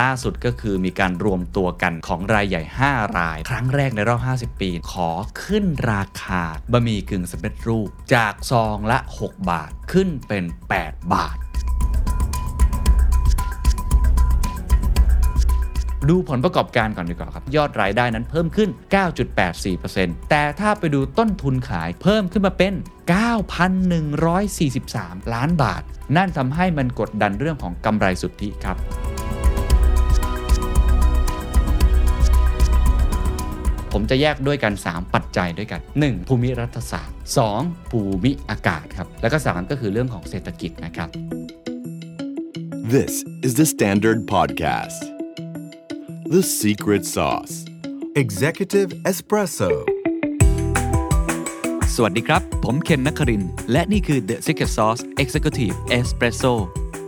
ล่าสุดก็คือมีการรวมตัวกันของรายใหญ่5รายครั้งแรกในรอบ50ปีขอขึ้นราคาบะหมี่กึ่งสำเร็จรูปจากซองละ6บาทขึ้นเป็น8บาทดูผลประกอบการก่อนดีกว่าครับยอดรายได้นั้นเพิ่มขึ้น 9.84% แต่ถ้าไปดูต้นทุนขายเพิ่มขึ้นมาเป็น 9,143 ล้านบาทนั่นทำให้มันกดดันเรื่องของกำไรสุทธิครับผมจะแยกด้วยกัน3ปัจจัยด้วยกัน1ภูมิรัฐศาสตร์2ภูมิอากาศครับแล้วก็3ก็คือเรื่องของเศรษฐกิจนะครับ This is the Standard Podcast The Secret Sauce Executive Espresso สวัสดีครับผมเคนนครินทร์และนี่คือ The Secret Sauce Executive Espresso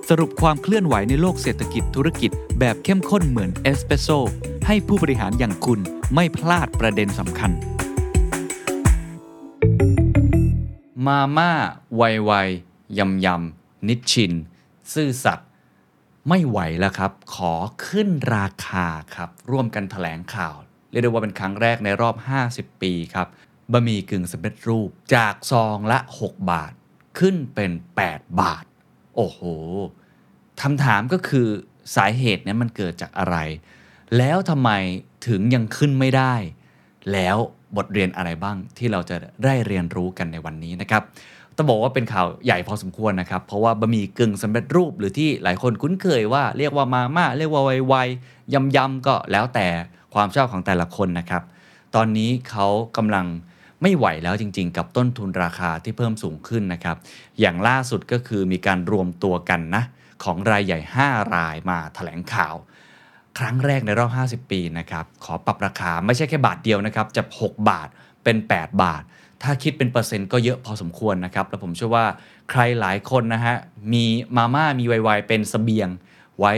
สรุปความเคลื่อนไหวในโลกเศรษฐกิจธุรกิจแบบเข้มข้นเหมือนเอสเปรสโซ่ให้ผู้บริหารอย่างคุณไม่พลาดประเด็นสำคัญมาม่าไวๆยำๆนิชชินซื่อสัตย์ไม่ไหวแล้วครับขอขึ้นราคาครับร่วมกันแถลงข่าวเรียกได้ว่าเป็นครั้งแรกในรอบ50ปีครับบะหมี่กึ่งสำเร็จรูปจากซองละ6บาทขึ้นเป็น8บาทโอ้โหคำถามก็คือสาเหตุเนี่ยมันเกิดจากอะไรแล้วทำไมถึงยังขึ้นไม่ได้แล้วบทเรียนอะไรบ้างที่เราจะได้เรียนรู้กันในวันนี้นะครับต้องบอกว่าเป็นข่าวใหญ่พอสมควรนะครับเพราะว่าบะหมี่กึ่งสำเร็จรูปหรือที่หลายคนคุ้นเคยว่าเรียกว่ามาม่าเรียกว่าไวๆยำๆก็แล้วแต่ความชอบของแต่ละคนนะครับตอนนี้เขากำลังไม่ไหวแล้วจริงๆกับต้นทุนราคาที่เพิ่มสูงขึ้นนะครับอย่างล่าสุดก็คือมีการรวมตัวกันนะของรายใหญ่5รายมาแถลงข่าวครั้งแรกในรอบ50ปีนะครับขอปรับราคาไม่ใช่แค่บาทเดียวนะครับจาก6บาทเป็น8บาทถ้าคิดเป็นเปอร์เซ็นต์ก็เยอะพอสมควรนะครับและผมเชื่อว่าใครหลายคนนะฮะมีมาม่ามีไวๆเป็นเสบียงไว้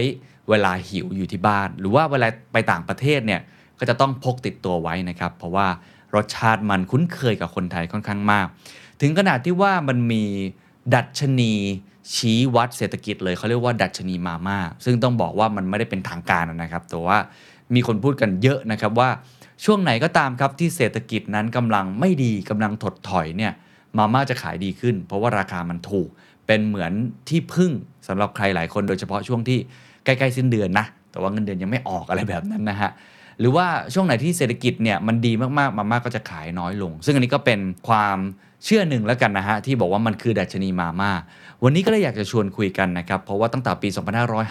เวลาหิวอยู่ที่บ้านหรือว่าเวลาไปต่างประเทศเนี่ยก็จะต้องพกติดตัวไว้นะครับเพราะว่ารสชาติมันคุ้นเคยกับคนไทยค่อนข้างมากถึงขนาดที่ว่ามันมีดัชนีชี้วัดเศรษฐกิจเลยเขาเรียกว่าดัชนีมาม่าซึ่งต้องบอกว่ามันไม่ได้เป็นทางการนะครับแต่ว่ามีคนพูดกันเยอะนะครับว่าช่วงไหนก็ตามครับที่เศรษฐกิจนั้นกำลังไม่ดีกำลังถดถอยเนี่ยมาม่าจะขายดีขึ้นเพราะว่าราคามันถูกเป็นเหมือนที่พึ่งสำหรับใครหลายคนโดยเฉพาะช่วงที่ใกล้ๆสิ้นเดือนนะแต่ว่าเงินเดือนยังไม่ออกอะไรแบบนั้นนะฮะหรือว่าช่วงไหนที่เศรษฐกิจเนี่ยมันดีมากๆมาม่าก็จะขายน้อยลงซึ่งอันนี้ก็เป็นความเชื่อหนึ่งแล้วกันนะฮะที่บอกว่ามันคือดัชนีมาม่าวันนี้ก็เลยอยากจะชวนคุยกันนะครับเพราะว่าตั้งแต่ปี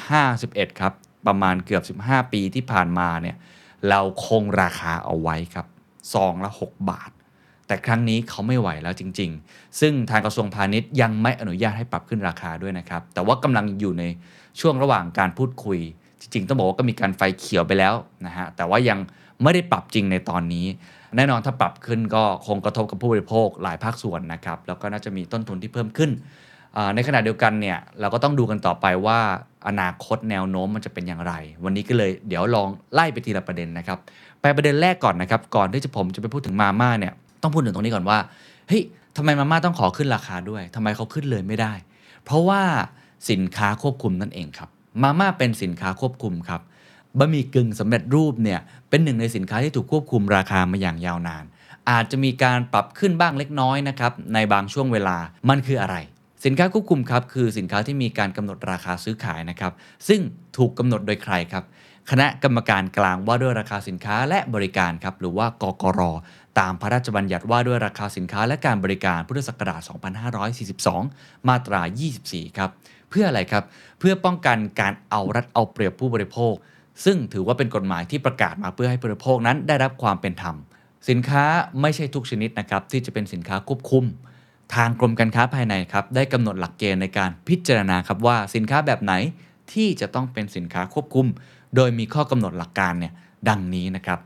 2551ครับประมาณเกือบ15ปีที่ผ่านมาเนี่ยเราคงราคาเอาไว้ครับซองละ6บาทแต่ครั้งนี้เขาไม่ไหวแล้วจริงๆซึ่งทางกระทรวงพาณิชย์ยังไม่อนุญาตให้ปรับขึ้นราคาด้วยนะครับแต่ว่ากำลังอยู่ในช่วงระหว่างการพูดคุยจริงๆต้องบอกว่าก็มีการไฟเขียวไปแล้วนะฮะแต่ว่ายังไม่ได้ปรับจริงในตอนนี้แน่นอนถ้าปรับขึ้นก็คงกระทบกับผู้บริโภคหลายภาคส่วนนะครับแล้วก็น่าจะมีต้นทุนที่เพิ่มขึ้นในขณะเดียวกันเนี่ยเราก็ต้องดูกันต่อไปว่าอนาคตแนวโน้มมันจะเป็นอย่างไรวันนี้ก็เลยเดี๋ยวลองไล่ไปทีละประเด็นนะครับไปประเด็นแรกก่อนนะครับก่อนที่ผมจะไปพูดถึงมาม่าเนี่ยต้องพูดถึงตรงนี้ก่อนว่าเฮ้ยทำไมมาม่าต้องขอขึ้นราคาด้วยทำไมเขาขึ้นเลยไม่ได้เพราะว่าสินค้าควบคุมนั่นเองครับมาม่าเป็นสินค้าควบคุมครับบะหมี่กึ่งสำเร็จรูปเนี่ยเป็นหนึ่งในสินค้าที่ถูกควบคุมราคามาอย่างยาวนานอาจจะมีการปรับขึ้นบ้างเล็กน้อยนะครับในบางช่วงเวลามันคืออะไรสินค้าควบคุมครับคือสินค้าที่มีการกำหนดราคาซื้อขายนะครับซึ่งถูกกำหนดโดยใครครับคณะกรรมการกลางว่าด้วยราคาสินค้าและบริการครับหรือว่ากกร.ตามพระราชบัญญัติว่าด้วยราคาสินค้าและการบริการพุทธศักราช2542มาตรา24ครับเพื่ออะไรครับเพื่อป้องกันการเอารัดเอาเปรียบผู้บริโภคซึ่งถือว่าเป็นกฎหมายที่ประกาศมาเพื่อให้ผู้บริโภคนั้นได้รับความเป็นธรรมสินค้าไม่ใช่ทุกชนิดนะครับที่จะเป็นสินค้าควบคุมทางกรมการค้าภายในครับได้กำหนดหลักเกณฑ์ในการพิจารณาครับว่าสินค้าแบบไหนที่จะต้องเป็นสินค้าควบคุมโดยมีข้อกำหนดหลักการเนี่ยดังนี้นะครับ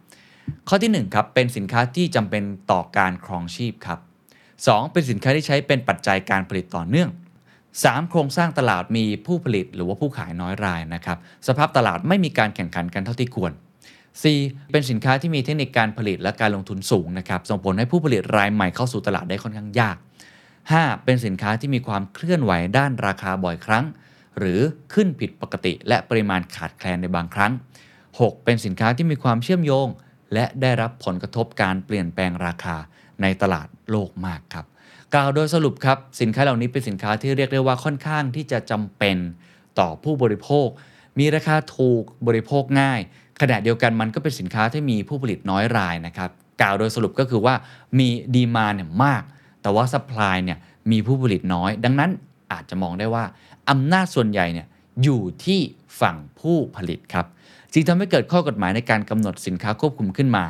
ข้อที่1ครับเป็นสินค้าที่จำเป็นต่อการครองชีพครับ2เป็นสินค้าที่ใช้เป็นปัจจัยการผลิตต่อเนื่อง3โครงสร้างตลาดมีผู้ผลิตหรือว่าผู้ขายน้อยรายนะครับสภาพตลาดไม่มีการแข่งขันกันเท่าที่ควร4เป็นสินค้าที่มีเทคนิคการผลิตและการลงทุนสูงนะครับส่งผลให้ผู้ผลิตรายใหม่เข้าสู่ตลาดได้ค่อนข้างยาก5เป็นสินค้าที่มีความเคลื่อนไหวด้านราคาบ่อยครั้ง หรือขึ้นผิดปกติและปริมาณขาดแคลนในบางครั้ง 6. เป็นสินค้าที่มีความเชื่อมโยงและได้รับผลกระทบการเปลี่ยนแปลงราคาในตลาดโลกมากครับกล่าวโดยสรุปครับสินค้าเหล่านี้เป็นสินค้าที่เรียกได้ว่าค่อนข้างที่จะจำเป็นต่อผู้บริโภคมีราคาถูกบริโภคง่ายขณะเดียวกันมันก็เป็นสินค้าที่มีผู้ผลิตน้อยรายนะครับกล่าวโดยสรุปก็คือว่ามีดีมานด์มากแต่ว่าซัพพลายเนี่ยมีผู้ผลิตน้อยดังนั้นอาจจะมองได้ว่าอำนาจส่วนใหญ่เนี่ยอยู่ที่ฝั่งผู้ผลิตครับจึงทำให้เกิดข้อกฎหมายในการกำหนดสินค้าควบคุมขึ้นมา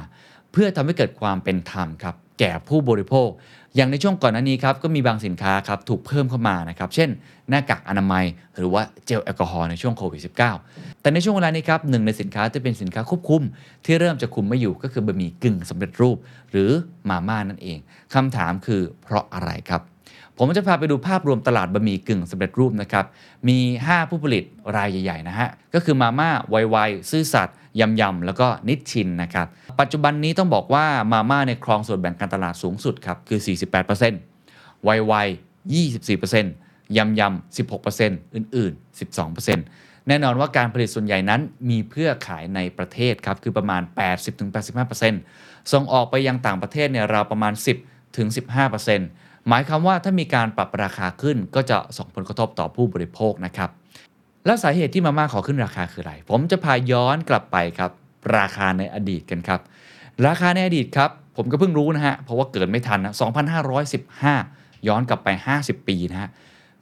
เพื่อทำให้เกิดความเป็นธรรมครับแก่ผู้บริโภคอย่างในช่วงก่อนหน้านี้ครับก็มีบางสินค้าครับถูกเพิ่มเข้ามานะครับเช่นหน้ากากอนามัยหรือว่าเจลแอลกอฮอล์ในช่วงโควิด -19 แต่ในช่วงเวลานี้ครับหนึ่งในสินค้าจะเป็นสินค้าควบคุมที่เริ่มจะคุมไม่อยู่ก็คือบะหมี่กึ่งสำเร็จรูปหรือมาม่านั่นเองคำถามคือเพราะอะไรครับผมจะพาไปดูภาพรวมตลาดบะหมี่กึ่งสำเร็จรูปนะครับมี5ผู้ผลิตรายใหญ่ๆนะฮะก็คือมาม่าไวๆซื่อสัตย์ยำๆแล้วก็นิชชินนะครับปัจจุบันนี้ต้องบอกว่ามาม่าในครองส่วนแบ่งการตลาดสูงสุดครับคือ 48% ไวๆ 24% ยำๆ 16% อื่นๆ 12% แน่นอนว่าการผลิตส่วนใหญ่นั้นมีเพื่อขายในประเทศครับคือประมาณ 80-85% ส่งออกไปยังต่างประเทศเนี่ยราวประมาณ 10-15%หมายความว่าถ้ามีการปรับราคาขึ้นก็จะส่งผลกระทบต่อผู้บริโภคนะครับและสาเหตุที่มาม่าขอขึ้นราคาคืออะไรผมจะพาย้อนกลับไปครับราคาในอดีตกันครับราคาในอดีตครับผมก็เพิ่งรู้นะฮะเพราะว่าเกิดไม่ทันนะ2515ย้อนกลับไป50ปีนะฮะ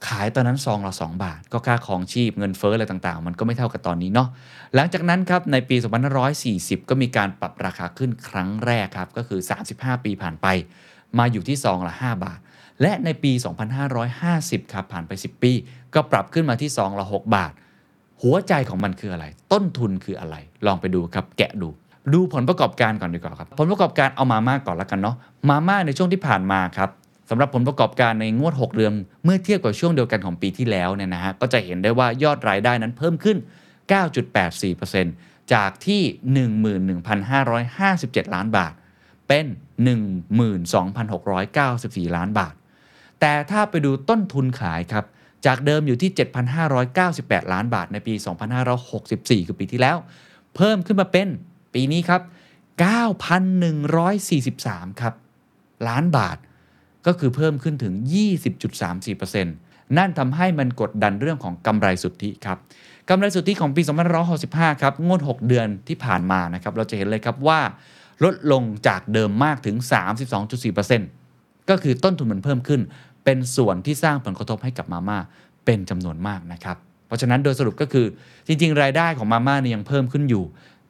ขายตอนนั้นซองละ2บาทก็ค่าครองชีพเงินเฟ้ออะไรต่างๆมันก็ไม่เท่ากับตอนนี้เนาะหลังจากนั้นครับในปี2540ก็มีการปรับราคาขึ้นครั้งแรกครับก็คือ35ปีผ่านไปมาอยู่ที่ซองละ5บาทและในปี2550ครับผ่านไป10ปีก็ปรับขึ้นมาที่ซองละ6บาทหัวใจของมันคืออะไรต้นทุนคืออะไรลองไปดูครับแกะดูผลประกอบการก่อนดีกว่าครับผลประกอบการเอามาม่าก่อนละกันเนาะมาม่าในช่วงที่ผ่านมาครับสำหรับผลประกอบการในงวด6เดือนเมื่อเทียบกับช่วงเดียวกันของปีที่แล้วเนี่ยนะฮะก็จะเห็นได้ว่ายอดรายได้นั้นเพิ่มขึ้น 9.84% จากที่ 11,557 ล้านบาทเป็น 12,694 ล้านบาทแต่ถ้าไปดูต้นทุนขายครับจากเดิมอยู่ที่ 7,598 ล้านบาทในปี 2564 คือปีที่แล้วเพิ่มขึ้นมาเป็นปีนี้ครับ 9,143 ครับล้านบาทก็คือเพิ่มขึ้นถึง 20.34% นั่นทำให้มันกดดันเรื่องของกำไรสุทธิครับกำไรสุทธิของปี 2565 ครับงวด6เดือนที่ผ่านมานะครับเราจะเห็นเลยครับว่าลดลงจากเดิมมากถึง 32.4% ก็คือต้นทุนมันเพิ่มขึ้นเป็นส่วนที่สร้างผลกระทบให้กับมาม่าเป็นจำนวนมากนะครับเพราะฉะนั้นโดยสรุปก็คือจริงๆรายได้ของมาม่าเนี่ยยังเพิ่มขึ้นอยู่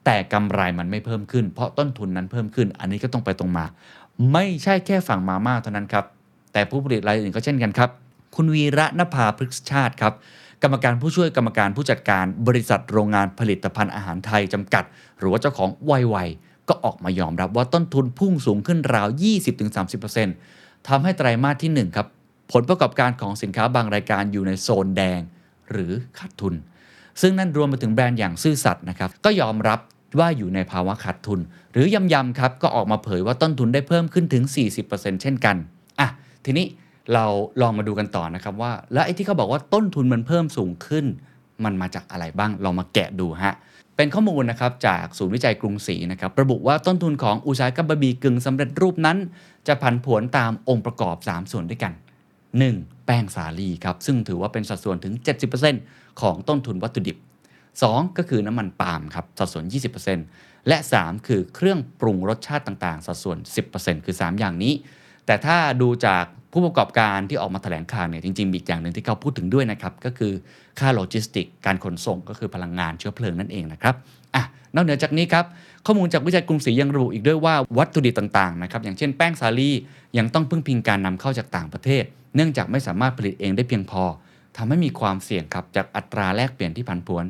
แต่กำไรมันไม่เพิ่มขึ้นเพราะต้นทุนนั้นเพิ่มขึ้นอันนี้ก็ต้องไปตรงมาไม่ใช่แค่ฝั่งมาม่าเท่านั้นครับแต่ผู้ผลิตรายอื่นก็เช่นกันครับคุณวีระณภาพฤกษชาติครับกรรมการผู้ช่วยกรรมการผู้จัดการบริษัทโรงงานผลิตภัณฑ์อาหารไทยจำกัดหรือว่าเจ้าของวัยวัยก็ออกมายอมรับว่าต้นทุนพุ่งสูงขึ้นราว 20-30% ทำให้ไตรมาสที่1ครับผลประกอบการของสินค้าบางรายการอยู่ในโซนแดงหรือขาดทุนซึ่งนั่นรวมไปถึงแบรนด์อย่างซื่อสัตย์นะครับก็ยอมรับว่าอยู่ในภาวะขาดทุนหรือยำๆครับก็ออกมาเผยว่าต้นทุนได้เพิ่มขึ้นถึง 40% เช่นกันอ่ะทีนี้เราลองมาดูกันต่อนะครับว่าแล้วไอ้ที่เขาบอกว่าต้นทุนมันเพิ่มสูงขึ้นมันมาจากอะไรบ้างลองมาแกะดูฮะเป็นข้อมูลนะครับจากศูนย์วิจัยกรุงศรีนะครับระบุว่าต้นทุนของอุตสาหกรรมบะหมี่กึ่งสำเร็จรูปนั้นจะผันผวนตามองค์ประกอบ3ส่วนด้วยกัน 1. แป้งสาลีครับซึ่งถือว่าเป็นสัดส่วนถึง 70% ของต้นทุนวัตถุดิบ 2. ก็คือน้ำมันปาล์มครับสัดส่วน 20% และ 3. คือเครื่องปรุงรสชาติต่างๆสัดส่วน 10% คือ3อย่างนี้แต่ถ้าดูจากผู้ประกอบการที่ออกมาแถลงข่าวเนี่ยจริงๆมีอีกอย่างหนึ่งที่เขาพูดถึงด้วยนะครับก็คือค่าโลจิสติกการขนส่งก็คือพลังงานเชื้อเพลิงนั่นเองนะครับอ่ะนอกเหนือจากนี้ครับข้อมูลจากวิจัยกรุงศรียังระบุอีกด้วยว่าวัตถุดิบต่างๆนะครับอย่างเช่นแป้งสาลียังต้องพึ่งพิงการนำเข้าจากต่างประเทศเนื่องจากไม่สามารถผลิตเองได้เพียงพอทำให้มีความเสี่ยงครับจากอัตราแลกเปลี่ยนที่ผันผวน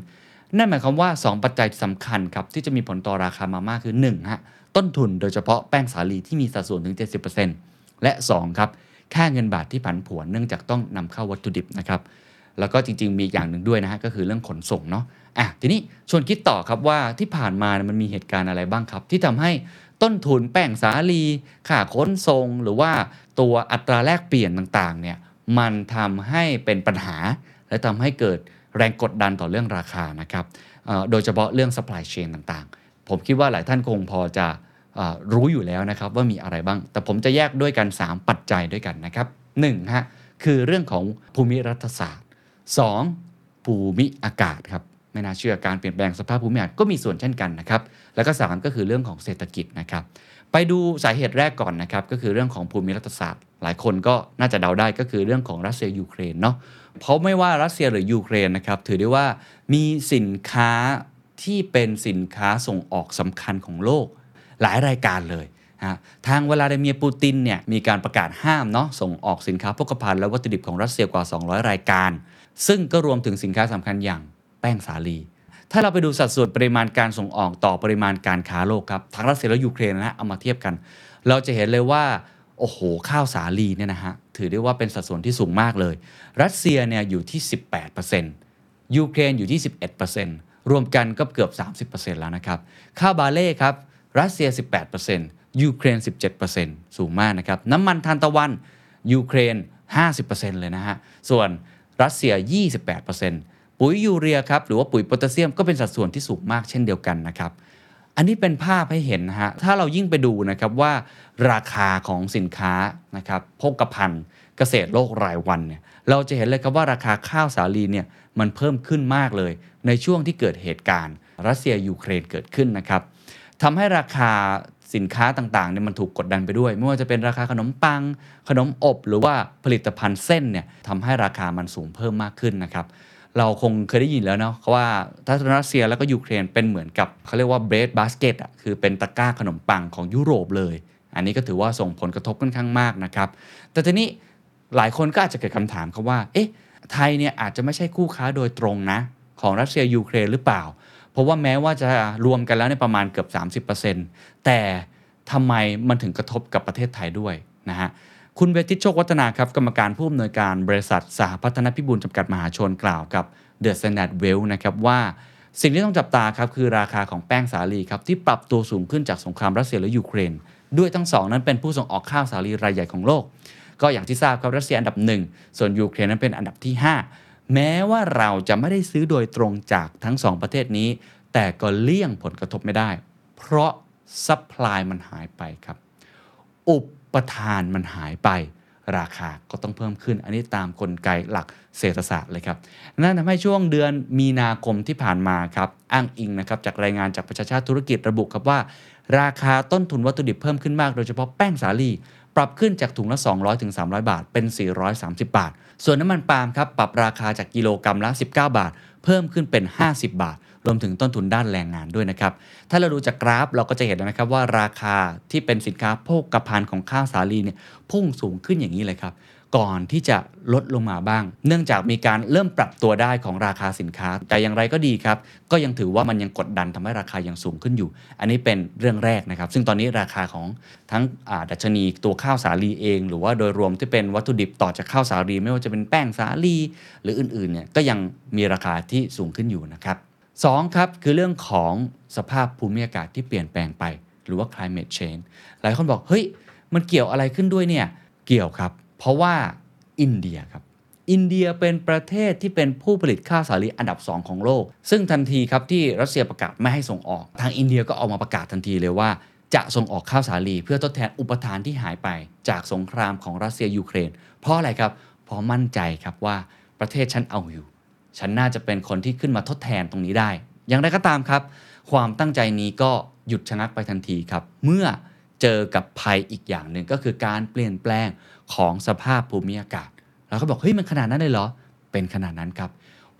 นั่นหมายความว่า2ปัจจัยสำคัญครับที่จะมีผลต่อราคามาม่าคือ1ฮะต้นทุนโดยเฉพาะแป้งสาลีที่มีสัดส่วนถึง 70% และ2ครับค่าเงินบาทที่ผันผวนเนื่องจากต้องนำเข้าวัตถุดิบนะครับแล้วก็จริงๆมีอย่างหนึ่งด้วยนะฮะก็คือเรื่องขนส่งเนาะอ่ะทีนี้ชวนคิดต่อครับว่าที่ผ่านมามันมีเหตุการณ์อะไรบ้างครับที่ทำให้ต้นทุนแป้งสาลีค่าขนส่งหรือว่าตัวอัตราแลกเปลี่ยนต่างๆเนี่ยมันทำให้เป็นปัญหาและทำให้เกิด แรงกดดันต่อเรื่องราคานะครับโดยเฉพาะเรื่อง supply chain ต่างๆผมคิดว่าหลายท่านคงพอจะรู้อยู่แล้วนะครับว่ามีอะไรบ้างแต่ผมจะแยกด้วยกัน3ปัจจัยด้วยกันนะครับ1ฮะคือเรื่องของภูมิรัฐศาสตร์2ภูมิอากาศครับไม่น่าเชื่อการเปลี่ยนแปลงสภาพภูมิอากาศก็มีส่วนเช่นกันนะครับแล้วก็3ก็คือเรื่องของเศรษฐกิจนะครับไปดูสาเหตุแรกก่อนนะครับก็คือเรื่องของภูมิรัฐศาสตร์หลายคนก็น่าจะเดาได้ก็คือเรื่องของรัสเซียยูเครนเนาะเพราะไม่ว่ารัสเซียหรือยูเครนนะครับถือได้ว่ามีสินค้าที่เป็นสินค้าส่งออกสำคัญของโลกหลายรายการเลยทางวลาดิเมียร์ปูตินเนี่ยมีการประกาศห้ามเนาะส่งออกสินค้าโภคภัณฑ์และวัตถุดิบของรัสเซียกว่า200รายการซึ่งก็รวมถึงสินค้าสำคัญอย่างแป้งสาลีถ้าเราไปดูสัดส่วนปริมาณการส่งออกต่อปริมาณการค้าโลกครับทั้งรัสเซียและยูเครนนะเอามาเทียบกันเราจะเห็นเลยว่าโอ้โหข้าวสาลีเนี่ยนะฮะถือได้ว่าเป็นสัดส่วนที่สูงมากเลยรัสเซียเนี่ยอยู่ที่ 18% ยูเครนอยู่ที่ 11% รวมกันก็เกือบ 30% แล้วนะครับข้าวบาเล่ครับรัสเซีย 18% ยูเครน 17% สูงมากนะครับน้ำมันทานตะวันยูเครน 50% เลยนะฮะส่วนรัสเซีย 28%ปุ๋ยยูเรียครับหรือว่าปุ๋ยโพแทสเซียมก็เป็นสัดส่วนที่สูงมากเช่นเดียวกันนะครับอันนี้เป็นภาพให้เห็นนะฮะถ้าเรายิ่งไปดูนะครับว่าราคาของสินค้านะครับโภคภัณฑ์เกษตรโลกรายวันเนี่ยเราจะเห็นเลยครับว่าราคาข้าวสาลีเนี่ยมันเพิ่มขึ้นมากเลยในช่วงที่เกิดเหตุการณ์รัสเซียยูเครนเกิดขึ้นนะครับทำให้ราคาสินค้าต่างๆเนี่ยมันถูกกดดันไปด้วยไม่ว่าจะเป็นราคาขนมปังขนมอบหรือว่าผลิตภัณฑ์เส้นเนี่ยทำให้ราคามันสูงเพิ่มมากขึ้นนะครับเราคงเคยได้ยินแล้วเนาะว่าทั้งรัสเซียแล้วก็ยูเครนเป็นเหมือนกับเขาเรียกว่า bread basket อ่ะคือเป็นตะกร้าขนมปังของยุโรปเลยอันนี้ก็ถือว่าส่งผลกระทบค่อนข้างมากนะครับแต่ทีนี้หลายคนก็อาจจะเกิดคำถามครับว่าเอ๊ะไทยเนี่ยอาจจะไม่ใช่คู่ค้าโดยตรงนะของรัสเซียยูเครนหรือเปล่าเพราะว่าแม้ว่าจะรวมกันแล้วในประมาณเกือบ 30% แต่ทำไมมันถึงกระทบกับประเทศไทยด้วยนะฮะคุณเวทิชโชควัฒนาครับกรรมการผู้อำนวยการบริษัทสหพัฒนพิบูลจำกัดมหาชนกล่าวกับ The Standard นะครับว่าสิ่งที่ต้องจับตาครับคือราคาของแป้งสาลีครับที่ปรับตัวสูงขึ้นจากสงครามรัสเซียและยูเครนด้วยทั้งสองนั้นเป็นผู้ส่งออกข้าวสาลีรายใหญ่ของโลกก็อย่างที่ทราบครับรัสเซียอันดับ1ส่วนยูเครนนั้นเป็นอันดับที่5แม้ว่าเราจะไม่ได้ซื้อโดยตรงจากทั้งสองประเทศนี้แต่ก็เลี่ยงผลกระทบไม่ได้เพราะซัพพลายมันหายไปครับอุปทานมันหายไปราคาก็ต้องเพิ่มขึ้นอันนี้ตามกลไกหลักเศรษฐศาสตร์เลยครับนั่นทำให้ช่วงเดือนมีนาคมที่ผ่านมาครับอ้างอิงนะครับจากรายงานจากประชาชาติธุรกิจระบุครับว่าราคาต้นทุนวัตถุดิบเพิ่มขึ้นมากโดยเฉพาะแป้งสาลีปรับขึ้นจากถุงละ 200-300 บาทเป็น430บาทส่วนน้ำมันปาล์มครับปรับราคาจากกิโลกรัมละ19บาทเพิ่มขึ้นเป็น50บาทรวมถึงต้นทุนด้านแรงงานด้วยนะครับถ้าเราดูจากกราฟเราก็จะเห็นนะครับว่าราคาที่เป็นสินค้าโภคภัณฑ์ของข้าวสาลีเนี่ยพุ่งสูงขึ้นอย่างนี้เลยครับก่อนที่จะลดลงมาบ้างเนื่องจากมีการเริ่มปรับตัวได้ของราคาสินค้าแต่อย่างไรก็ดีครับก็ยังถือว่ามันยังกดดันทำให้ราคายังสูงขึ้นอยู่อันนี้เป็นเรื่องแรกนะครับซึ่งตอนนี้ราคาของทั้งดัชนีตัวข้าวสาลีเองหรือว่าโดยรวมที่เป็นวัตถุดิบต่อจากข้าวสาลีไม่ว่าจะเป็นแป้งสาลีหรืออื่นๆเนี่ยก็ยังมีราคาที่สูงขึ้นอยู่นะครับ2ครับคือเรื่องของสภาพภูมิอากาศที่เปลี่ยนแปลงไปหรือว่า climate change หลายคนบอกเฮ้ยมันเกี่ยวอะไรขึ้นด้วยเนี่ยเกี่ยวครับเพราะว่าอินเดียครับอินเดียเป็นประเทศที่เป็นผู้ผลิตข้าวสาลีอันดับ2ของโลกซึ่งทันทีครับที่รัสเซียประกาศไม่ให้ส่งออกทางอินเดียก็ออกมาประกาศทันทีเลยว่าจะส่งออกข้าวสาลีเพื่อทดแทนอุปทานที่หายไปจากสงครามของรัสเซียยูเครนเพราะอะไรครับเพราะมั่นใจครับว่าประเทศฉันเอาอยู่ฉันน่าจะเป็นคนที่ขึ้นมาทดแทนตรงนี้ได้อย่างไรก็ตามครับความตั้งใจนี้ก็หยุดชะงักไปทันทีครับเมื่อเจอกับภัยอีกอย่างหนึ่งก็คือการเปลี่ยนแปลงของสภาพภูมิอากาศเราก็บอกเฮ้ยมันขนาดนั้นเลยเหรอเป็นขนาดนั้นครับ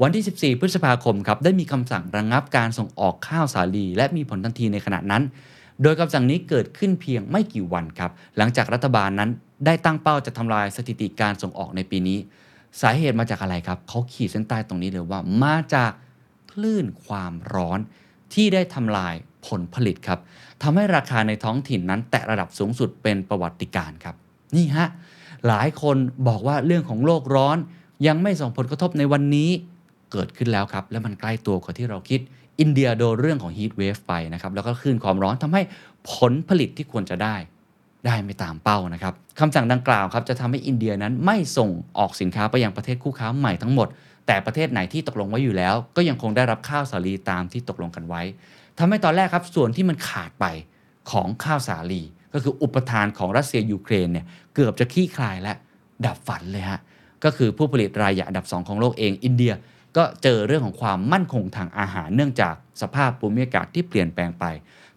วันที่14พฤษภาคมครับได้มีคำสั่งระงับการส่งออกข้าวสาลีและมีผลทันทีในขณะนั้นโดยคำสั่งนี้เกิดขึ้นเพียงไม่กี่วันครับหลังจากรัฐบาลนั้นได้ตั้งเป้าจะทำลายสถิติการส่งออกในปีนี้สาเหตุมาจากอะไรครับเขาขีดเส้นใต้ตรงนี้เลยว่ามาจากคลื่นความร้อนที่ได้ทำลายผลผลิตครับทำให้ราคาในท้องถิ่นนั้นแตะระดับสูงสุดเป็นประวัติการณ์ครับนี่ฮะหลายคนบอกว่าเรื่องของโลกร้อนยังไม่ส่งผลกระทบในวันนี้เกิดขึ้นแล้วครับและมันใกล้ตัวกว่าที่เราคิดอินเดียโดนเรื่องของฮีทเวฟไปนะครับแล้วก็คลื่นความร้อนทำให้ผลผลิตที่ควรจะได้ไม่ตามเป้านะครับคำสั่งดังกล่าวครับจะทำให้อินเดียนั้นไม่ส่งออกสินค้าไปยังประเทศคู่ค้าใหม่ทั้งหมด แต่ประเทศไหนที่ตกลงไว้อยู่แล้วก็ยังคงได้รับข้าวสาลีตามที่ตกลงกันไว้ทำให้ตอนแรกครับส่วนที่มันขาดไปของข้าวสาลีก็คืออุปทานของรัสเซียยูเครนเนี่ยเกือบจะคลี่คลายและดับฝันเลยฮะก็คือผู้ผลิตรายใหญ่อันดับ2ของโลกเองอินเดียก็เจอเรื่องของความมั่นคงทางอาหารเนื่องจากสภาพภูมิอากาศที่เปลี่ยนแปลงไป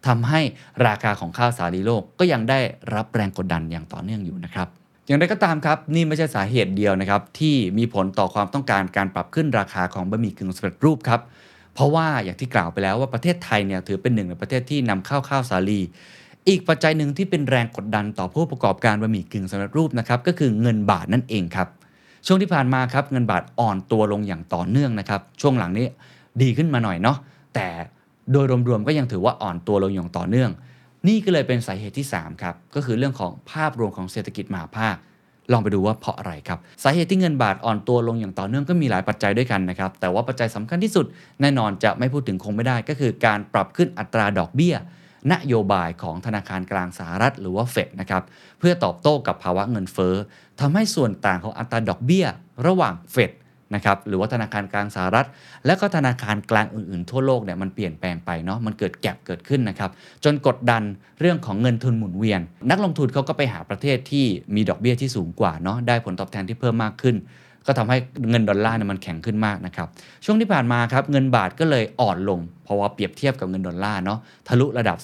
ทำให้ราคาของข้าวสาลีโลกก็ยังได้รับแรงกดดันอย่างต่อเนื่องอยู่นะครับอย่างไรก็ตามครับนี่ไม่ใช่สาเหตุเดียวนะครับที่มีผลต่อความต้องการการปรับขึ้นราคาของบะหมี่กึ่งสำเร็จรูปครับเพราะว่าอย่างที่กล่าวไปแล้วว่าประเทศไทยเนี่ยถือเป็นหนึ่งในประเทศที่นำเข้าข้าวสาลีอีกปัจจัยหนึ่งที่เป็นแรงกดดันต่อผู้ประกอบการบะหมี่กึ่งสำเร็จรูปนะครับก็คือเงินบาทนั่นเองครับช่วงที่ผ่านมาครับเงินบาทอ่อนตัวลงอย่างต่อเนื่องนะครับช่วงหลังนี้ดีขึ้นมาหน่อยเนาะแต่โดยรวมๆก็ยังถือว่าอ่อนตัวลงอย่างต่อเนื่องนี่ก็เลยเป็นสาเหตุที่3ครับก็คือเรื่องของภาพรวมของเศรษฐกิจมหาภาคลองไปดูว่าเพราะอะไรครับสาเหตุที่เงินบาทอ่อนตัวลงอย่างต่อเนื่องก็มีหลายปัจจัยด้วยกันนะครับแต่ว่าปัจจัยสำคัญที่สุดแน่นอนจะไม่พูดถึงคงไม่ได้ก็คือการปรับขึ้นอัตราดอกเบี้ยนโยบายของธนาคารกลางสหรัฐหรือว่าเฟดนะครับเพื่อตอบโต้กับภาวะเงินเฟ้อทำให้ส่วนต่างของอัตราดอกเบี้ยระหว่างเฟดนะครับหรือว่าธนาคารกลางสหรัฐและก็ธนาคารกลางอื่นๆทั่วโลกเนี่ยมันเปลี่ยนแปลงไปเนาะมันเกิดแกปเกิดขึ้นนะครับจนกดดันเรื่องของเงินทุนหมุนเวียนนักลงทุนเขาก็ไปหาประเทศที่มีดอกเบี้ยที่สูงกว่าเนาะได้ผลตอบแทนที่เพิ่มมากขึ้นก็ทำให้เงินดอลลาร์เนี่ยมันแข็งขึ้นมากนะครับช่วงที่ผ่านมาครับเงินบาทก็เลยอ่อนลงเพราะว่าเปรียบเทียบกับเงินดอลลาร์เนาะทะลุระดับ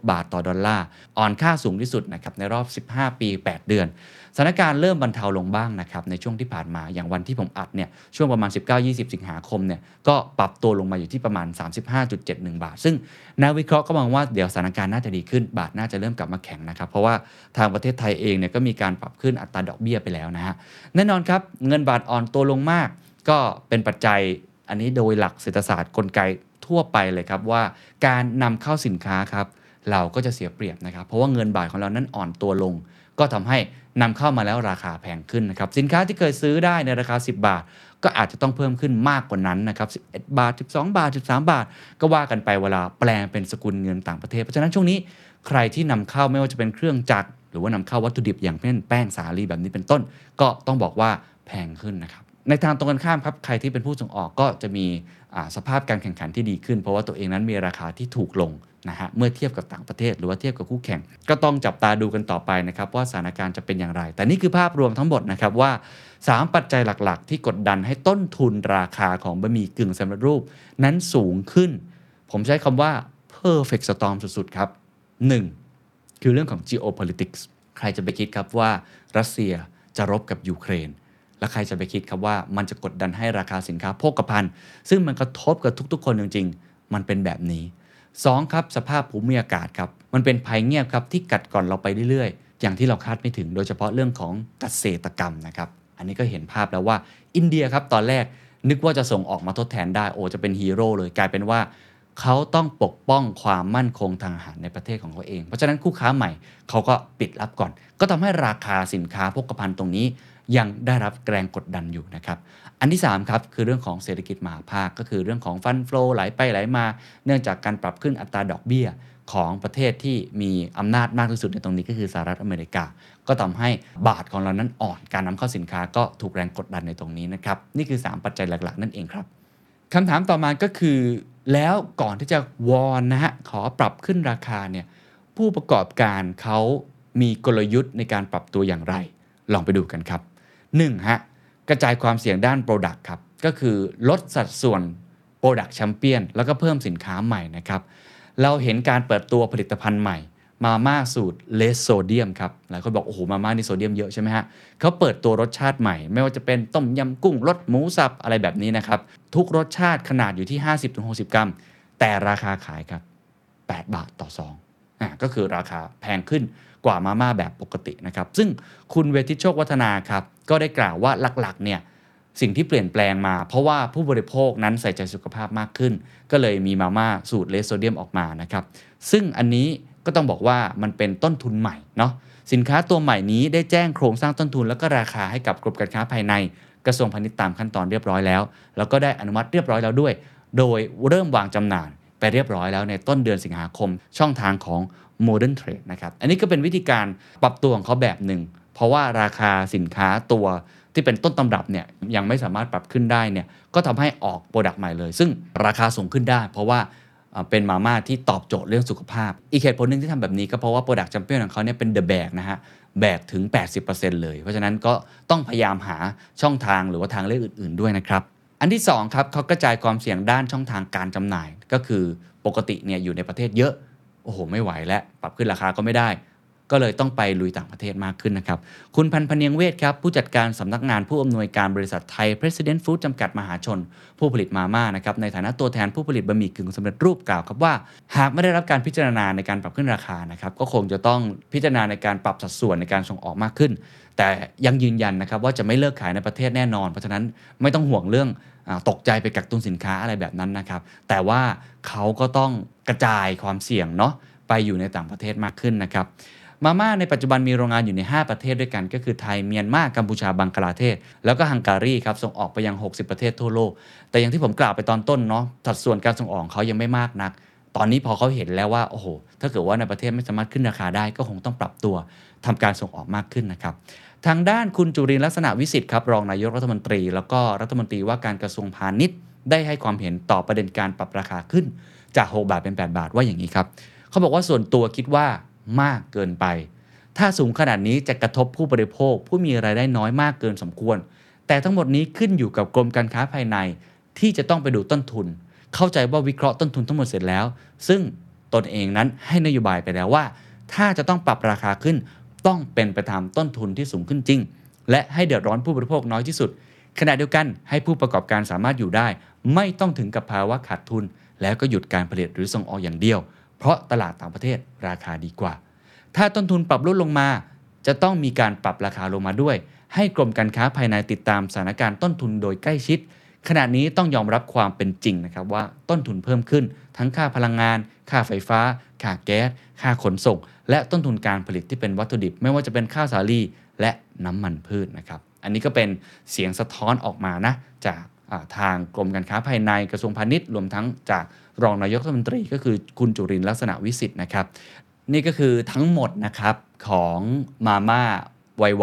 36บาทต่อดอลลาร์อ่อนค่าสูงที่สุดนะครับในรอบ15ปี8เดือนสถานการณ์เริ่มบรรเทาลงบ้างนะครับในช่วงที่ผ่านมาอย่างวันที่ผมอัดเนี่ยช่วงประมาณ 19-20 สิงหาคมเนี่ยก็ปรับตัวลงมาอยู่ที่ประมาณ 35.71 บาทซึ่งนักวิเคราะห์ก็มองว่าเดี๋ยวสถานการณ์น่าจะดีขึ้นบาทน่าจะเริ่มกลับมาแข็งนะครับเพราะว่าทางประเทศไทยเองเนี่ยก็มีการปรับขึ้นอัตราดอกเบี้ยไปแล้วนะฮะแน่นอนครับเงินบาทอ่อนตัวลงมากก็เป็นปัจจัยอันนี้โดยหลักเศรษฐศาสตร์กลไกทั่วไปเลยครับว่าการนำเข้าสินค้าครับเราก็จะเสียเปรียบนะครับเพราะว่าเงินบาทของเรานั้นอ่อนตัวลงก็ทำให้นำเข้ามาแล้วราคาแพงขึ้นนะครับสินค้าที่เคยซื้อได้ในราคา10บาทก็อาจจะต้องเพิ่มขึ้นมากกว่านั้นนะครับ11บาท12บาท13บาทก็ว่ากันไปเวลาแปลงเป็นสกุลเงินต่างประเทศเพราะฉะนั้นช่วงนี้ใครที่นำเข้าไม่ว่าจะเป็นเครื่องจักรหรือว่านำเข้าวัตถุดิบอย่างเช่นแป้งสาลีแบบนี้เป็นต้นก็ต้องบอกว่าแพงขึ้นนะครับในทางตรงกันข้ามครับใครที่เป็นผู้ส่งออกก็จะมีสภาพการแข่งขันที่ดีขึ้นเพราะว่าตัวเองนั้นมีราคาที่ถูกลงนะฮะเมื่อเทียบกับต่างประเทศหรือว่าเทียบกับคู่แข่งก็ต้องจับตาดูกันต่อไปนะครับว่าสถานการณ์จะเป็นอย่างไรแต่นี่คือภาพรวมทั้งหมดนะครับว่า3ปัจจัยหลักๆที่กดดันให้ต้นทุนราคาของบะหมี่กึ่งสำเร็จรูปนั้นสูงขึ้นผมใช้คำว่า perfect storm สุดๆครับ1คือเรื่องของ geopolitics ใครจะไปคิดครับว่ารัสเซียจะรบกับยูเครนและใครจะไปคิดครับว่ามันจะกดดันให้ราคาสินค้าโภคภัณฑ์ซึ่งมันกระทบกับทุกๆคนจริงๆมันเป็นแบบนี้2ครับสภาพภูมิอากาศครับมันเป็นภัยเงียบครับที่กัดก่อนเราไปเรื่อยๆอย่างที่เราคาดไม่ถึงโดยเฉพาะเรื่องของเกษตรกรรมนะครับอันนี้ก็เห็นภาพแล้วว่าอินเดียครับตอนแรกนึกว่าจะส่งออกมาทดแทนได้โอ้จะเป็นฮีโร่เลยกลายเป็นว่าเขาต้องปกป้องความมั่นคงทางอาหารในประเทศของเขาเองเพราะฉะนั้นคู่ค้าใหม่เขาก็ปิดรับก่อนก็ทำให้ราคาสินค้าโภคภัณฑ์ตรงนี้ยังได้รับแรงกดดันอยู่นะครับอันที่3ครับคือเรื่องของเศรษฐกิจมหาภาคก็คือเรื่องของฟันเฟ้อไหลไปไหลมาเนื่องจากการปรับขึ้นอัตราดอกเบี้ยของประเทศที่มีอำนาจมากที่สุดในตรงนี้ก็คือสหรัฐอเมริกาก็ทำให้บาทของเรานั้นอ่อนการนำเข้าสินค้าก็ถูกแรงกดดันในตรงนี้นะครับนี่คือ3ปัจจัยหลักๆนั่นเองครับคำถามต่อมาก็คือแล้วก่อนที่จะวอนนะฮะขอปรับขึ้นราคาเนี่ยผู้ประกอบการเขามีกลยุทธ์ในการปรับตัวอย่างไรลองไปดูกันครับ1ฮะกระจายความเสี่ยงด้าน Product ครับก็คือลดสัดส่วน Product Champion แล้วก็เพิ่มสินค้าใหม่นะครับเราเห็นการเปิดตัวผลิตภัณฑ์ใหม่มาม่าสูตร Less Sodium ครับหลายคนบอกโอ้โหมาม่านี่โซเดียมเยอะใช่ไหมฮะเขาเปิดตัวรสชาติใหม่ไม่ว่าจะเป็นต้มยำกุ้งรสหมูสับอะไรแบบนี้นะครับทุกรสชาติขนาดอยู่ที่ 50-60 กรัมแต่ราคาขายครับ8บาทต่อซองก็คือราคาแพงขึ้นกว่ามาม่าแบบปกตินะครับซึ่งคุณเวทิชโชควัฒนาครับก็ได้กล่าวว่าหลักๆเนี่ยสิ่งที่เปลี่ยนแปลงมาเพราะว่าผู้บริโภคนั้นใส่ใจสุขภาพมากขึ้นก็เลยมีมาม่าสูตรเลสโซเดียมออกมานะครับซึ่งอันนี้ก็ต้องบอกว่ามันเป็นต้นทุนใหม่เนาะสินค้าตัวใหม่นี้ได้แจ้งโครงสร้างต้นทุนแล้วก็ราคาให้กับกรมการค้าภายในกระทรวงพาณิชย์ตามขั้นตอนเรียบร้อยแล้วแล้วก็ได้อนุมัติเรียบร้อยแล้วด้วยโดยเริ่มวางจำหน่ายไปเรียบร้อยแล้วในต้นเดือนสิงหาคมช่องทางของโมเดิร์นเทรดนะครับอันนี้ก็เป็นวิธีการปรับตัวของเขาแบบหนึ่งเพราะว่าราคาสินค้าตัว ที่เป็นต้นตำรับเนี่ยยังไม่สามารถปรับขึ้นได้เนี่ยก็ทำให้ออกโปรดักต์ใหม่เลยซึ่งราคาสูงขึ้นได้เพราะว่าเป็นมาม่าที่ตอบโจทย์เรื่องสุขภาพอีกเหตุผลนึงที่ทำแบบนี้ก็เพราะว่าโปรดักต์แชมเปี้ยนของเขาเนี่ยเป็นเดอะแบกนะฮะแบกถึง 80% เลยเพราะฉะนั้นก็ต้องพยายามหาช่องทางหรือว่าทางเลือกอื่นๆด้วยนะครับอันที่2ครับเขากระจายความเสี่ยงด้านช่องทางการจำหน่ายก็คือปกติเนี่ยอยู่ในประเทศเยอะโอ้โหไม่ไหวแล้วปรับขึ้นราคาก็ไม่ได้ก็เลยต้องไปลุยต่างประเทศมากขึ้นนะครับคุณพันธุ์พเนียงเวชครับผู้จัดการสำนักงานผู้อำนวยการบริษัทไทย President Food จำกัดมหาชนผู้ผลิตมาม่านะครับในฐานะตัวแทนผู้ผลิตบะหมี่กึ่งสำเร็จรูปกล่าวครับว่าหากไม่ได้รับการพิจารณาในการปรับขึ้นราคานะครับก็คงจะต้องพิจารณาในการปรับสัดส่วนในการส่งออกมากขึ้นแต่ยังยืนยันนะครับว่าจะไม่เลิกขายในประเทศแน่นอนเพราะฉะนั้นไม่ต้องห่วงเรื่องตกใจไปกักตุนสินค้าอะไรแบบนั้นนะครับแต่ว่าเขาก็ต้องกระจายความเสี่ยงเนาะไปอยู่ในต่างประเทศมากขึ้นนะครับมาม่าในปัจจุบันมีโรงงานอยู่ใน5ประเทศด้วยกันก็คือไทยเมียนมากัมพูชาบังกลาเทศแล้วก็ฮังการีครับส่งออกไปยัง60ประเทศทั่วโลกแต่อย่างที่ผมกล่าวไปตอนต้นเนาะสัดส่วนการส่งออกเขายังไม่มากนักตอนนี้พอเขาเห็นแล้วว่าโอ้โหถ้าเกิดว่าในประเทศไม่สามารถขึ้นราคาได้ก็คงต้องปรับตัวทำการส่งออกมากขึ้นนะครับทางด้านคุณจุรินทร์ลักษณะวิสิทธิ์ครับรองนายกรัฐมนตรีแล้วก็รัฐมนตรีว่าการกระทรวงพาณิชย์ได้ให้ความเห็นต่อประเด็นการปรับราคาขึ้นจาก6บาทเป็น8บาทว่าอย่างนี้ครับเขาบอกว่าส่วนตัวคิดว่ามากเกินไปถ้าสูงขนาดนี้จะกระทบผู้บริโภคผู้มีรายได้น้อยมากเกินสมควรแต่ทั้งหมดนี้ขึ้นอยู่กับกรมการค้าภายในที่จะต้องไปดูต้นทุนเข้าใจว่าวิเคราะห์ต้นทุนทั้งหมดเสร็จแล้วซึ่งตนเองนั้นให้นโยบายไปแล้วว่าถ้าจะต้องปรับราคาขึ้นต้องเป็นไปตามต้นทุนที่สูงขึ้นจริงและให้เดือดร้อนผู้บริโภคน้อยที่สุดขณะเดียวกันให้ผู้ประกอบการสามารถอยู่ได้ไม่ต้องถึงกับภาวะขาดทุนแล้วก็หยุดการผลิตหรือส่งออกอย่างเดียวเพราะตลาดต่างประเทศราคาดีกว่าถ้าต้นทุนปรับลดลงมาจะต้องมีการปรับราคาลงมาด้วยให้กรมการค้าภายในติดตามสถานการณ์ต้นทุนโดยใกล้ชิดขณะนี้ต้องยอมรับความเป็นจริงนะครับว่าต้นทุนเพิ่มขึ้นทั้งค่าพลังงานค่าไฟฟ้าค่าแก๊สค่าขนส่งและต้นทุนการผลิตที่เป็นวัตถุดิบไม่ว่าจะเป็นข้าวสาลีและน้ำมันพืชนะครับอันนี้ก็เป็นเสียงสะท้อนออกมานะจากทางกรมการค้าภายในกระทรวงพาณิชย์รวมทั้งจากรองนายกรัฐมนตรีก็คือคุณจุรินทร์ลักษณะวิสิทธิ์นะครับนี่ก็คือทั้งหมดนะครับของมาม่า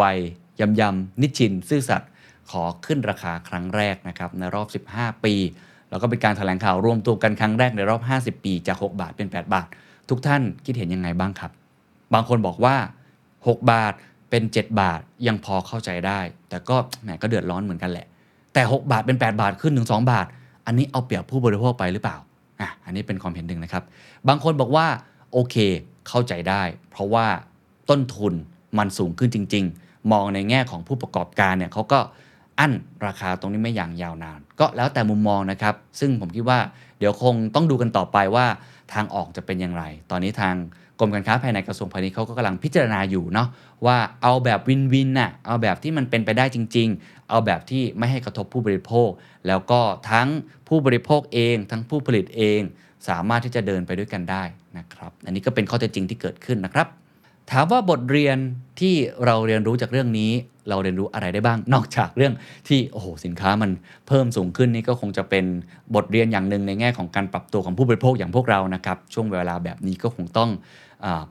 วัยยำๆนิชชินซื่อสัตย์ขอขึ้นราคาครั้งแรกนะครับในรอบ15ปีแล้วก็เป็นการแถลงข่าวรวมตัวกันครั้งแรกในรอบ50ปีจาก6บาทเป็น8บาททุกท่านคิดเห็นยังไงบ้างครับบางคนบอกว่า6บาทเป็น7บาทยังพอเข้าใจได้แต่ก็แหมก็เดือดร้อนเหมือนกันแหละแต่6บาทเป็น8บาทขึ้นถึง2บาทอันนี้เอาเปรียบผู้บริโภคไปหรือเปล่าอันนี้เป็นความเห็นนึงนะครับบางคนบอกว่าโอเคเข้าใจได้เพราะว่าต้นทุนมันสูงขึ้นจริงๆมองในแง่ของผู้ประกอบการเนี่ยเขาก็อั้นราคาตรงนี้ไม่อย่างยาวนานก็แล้วแต่มุมมองนะครับซึ่งผมคิดว่าเดี๋ยวคงต้องดูกันต่อไปว่าทางออกจะเป็นอย่างไรตอนนี้ทางกรมการค้าภายในกระทรวงพาณิชย์เขาก็กำลังพิจารณาอยู่เนาะว่าเอาแบบวินวินน่ะเอาแบบที่มันเป็นไปได้จริงๆเอาแบบที่ไม่ให้กระทบผู้บริโภคแล้วก็ทั้งผู้บริโภคเองทั้งผู้ผลิตเองสามารถที่จะเดินไปด้วยกันได้นะครับอันนี้ก็เป็นข้อเท็จจริงที่เกิดขึ้นนะครับถามว่าบทเรียนที่เราเรียนรู้จากเรื่องนี้เราเรียนรู้อะไรได้บ้างนอกจากเรื่องที่โอ้โหสินค้ามันเพิ่มสูงขึ้นนี่ก็คงจะเป็นบทเรียนอย่างนึงในแง่ของการปรับตัวของผู้บริโภคอย่างพวกเรานะครับช่วงเวลาแบบนี้ก็คงต้อง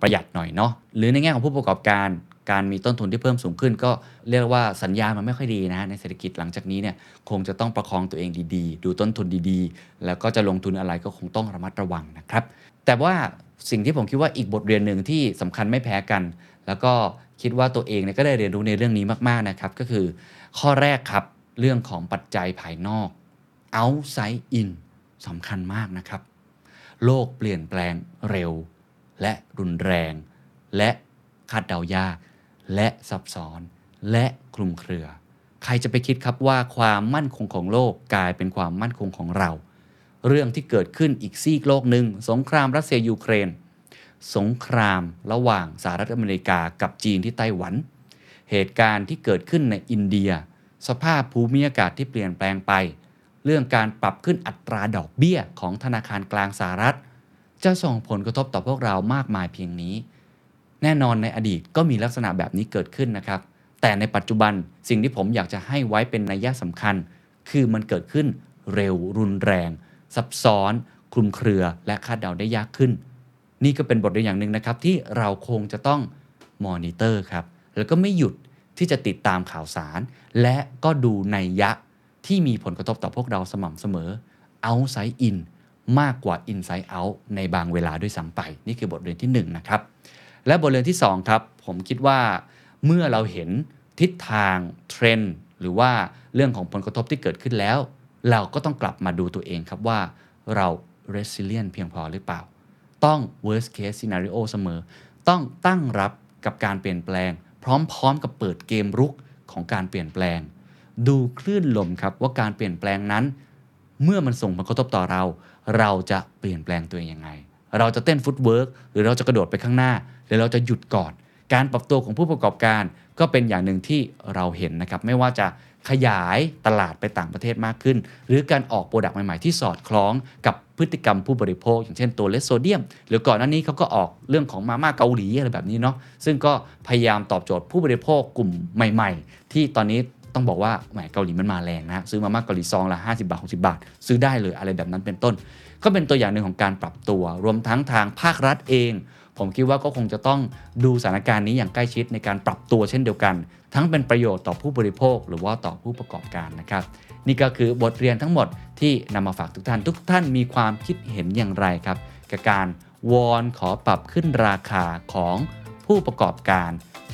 ประหยัดหน่อยเนาะหรือในแง่ของผู้ประกอบการการมีต้นทุนที่เพิ่มสูงขึ้นก็เรียกว่าสัญญาณมันไม่ค่อยดีนะในเศรษฐกิจหลังจากนี้เนี่ยคงจะต้องประคองตัวเองดีๆดูต้นทุนดีๆแล้วก็จะลงทุนอะไรก็คงต้องระมัดระวังนะครับแต่ว่าสิ่งที่ผมคิดว่าอีกบทเรียนหนึ่งที่สำคัญไม่แพ้กันแล้วก็คิดว่าตัวเองเนี่ยก็ได้เรียนรู้ในเรื่องนี้มากๆนะครับก็คือข้อแรกครับเรื่องของปัจจัยภายนอก outside in สำคัญมากนะครับโลกเปลี่ยนแปลงเร็วและรุนแรงและคาดเดายากและซับซ้อนและคลุมเครือใครจะไปคิดครับว่าความมั่นคงของโลกกลายเป็นความมั่นคงของเราเรื่องที่เกิดขึ้นอีกซีกโลกหนึ่งสงครามรัสเซียยูเครนสงครามระหว่างสหรัฐอเมริกากับจีนที่ไต้หวันเหตุการณ์ที่เกิดขึ้นในอินเดียสภาพภูมิอากาศที่เปลี่ยนแปลงไปเรื่องการปรับขึ้นอัตราดอกเบี้ยของธนาคารกลางสหรัฐจะส่งผลกระทบต่อพวกเรามากมายเพียงนี้แน่นอนในอดีตก็มีลักษณะแบบนี้เกิดขึ้นนะครับแต่ในปัจจุบันสิ่งที่ผมอยากจะให้ไว้เป็นนัยสำคัญคือมันเกิดขึ้นเร็วรุนแรงซับซ้อนคลุมเครือและคาดเดาได้ยากขึ้นนี่ก็เป็นบทเรียนอย่างนึงนะครับที่เราคงจะต้องมอนิเตอร์ครับแล้วก็ไม่หยุด ที่จะติดตามข่าวสารและก็ดูนัยยะที่มีผลกระทบต่อพวกเราสม่ำเสมอ outside in มากกว่า inside out ในบางเวลาด้วยซ้ำไปนี่คือบทเรียนที่1นะครับและบทเรียนที่2ครับผมคิดว่าเมื่อเราเห็นทิศทางเทรนด์หรือว่าเรื่องของผลกระทบที่เกิดขึ้นแล้วเราก็ต้องกลับมาดูตัวเองครับว่าเรา resilient เพียงพอหรือเปล่าต้อง worst case scenario เสมอต้องตั้งรับกับการเปลี่ยนแปลงพร้อมๆกับเปิดเกมรุกของการเปลี่ยนแปลงดูคลื่นลมครับว่าการเปลี่ยนแปลงนั้นเมื่อมันส่งผลกระทบต่อเราเราจะเปลี่ยนแปลงตัวเองยังไงเราจะเต้นฟุตเวิร์คหรือเราจะกระโดดไปข้างหน้าหรือเราจะหยุดก่อนการปรับตัวของผู้ประกอบการก็เป็นอย่างหนึ่งที่เราเห็นนะครับไม่ว่าจะขยายตลาดไปต่างประเทศมากขึ้นหรือการออกโปรดักต์ใหม่ๆที่สอดคล้องกับพฤติกรรมผู้บริโภคอย่างเช่นตัวเลสโซเดียมหรือก่อนหน้านี้เขาก็ออกเรื่องของมาม่าเกาหลีอะไรแบบนี้เนาะซึ่งก็พยายามตอบโจทย์ผู้บริโภคกลุ่มใหม่ๆที่ตอนนี้ต้องบอกว่าแหมเกาหลีมันมาแรงนะซื้อมาม่าเกาหลีซองละ50บาท60บาทซื้อได้เลยอะไรแบบนั้นเป็นต้นก็เป็นตัวอย่างหนึ่งของการปรับตัวรวมทั้งทางภาครัฐเองผมคิดว่าก็คงจะต้องดูสถานการณ์นี้อย่างใกล้ชิดในการปรับตัวเช่นเดียวกันทั้งเป็นประโยชน์ต่อผู้บริโภคหรือว่าต่อผู้ประกอบการนะครับนี่ก็คือบทเรียนทั้งหมดที่นำมาฝากทุกท่านมีความคิดเห็นอย่างไรครับกับการวอนขอปรับขึ้นราคาของผู้ประกอบการ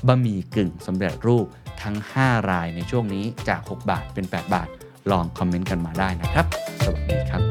บะหมี่กึ่งสำเร็จรูปทั้ง5 รายในช่วงนี้จาก6 บาทเป็น8 บาทลองคอมเมนต์กันมาได้นะครับสวัสดีครับ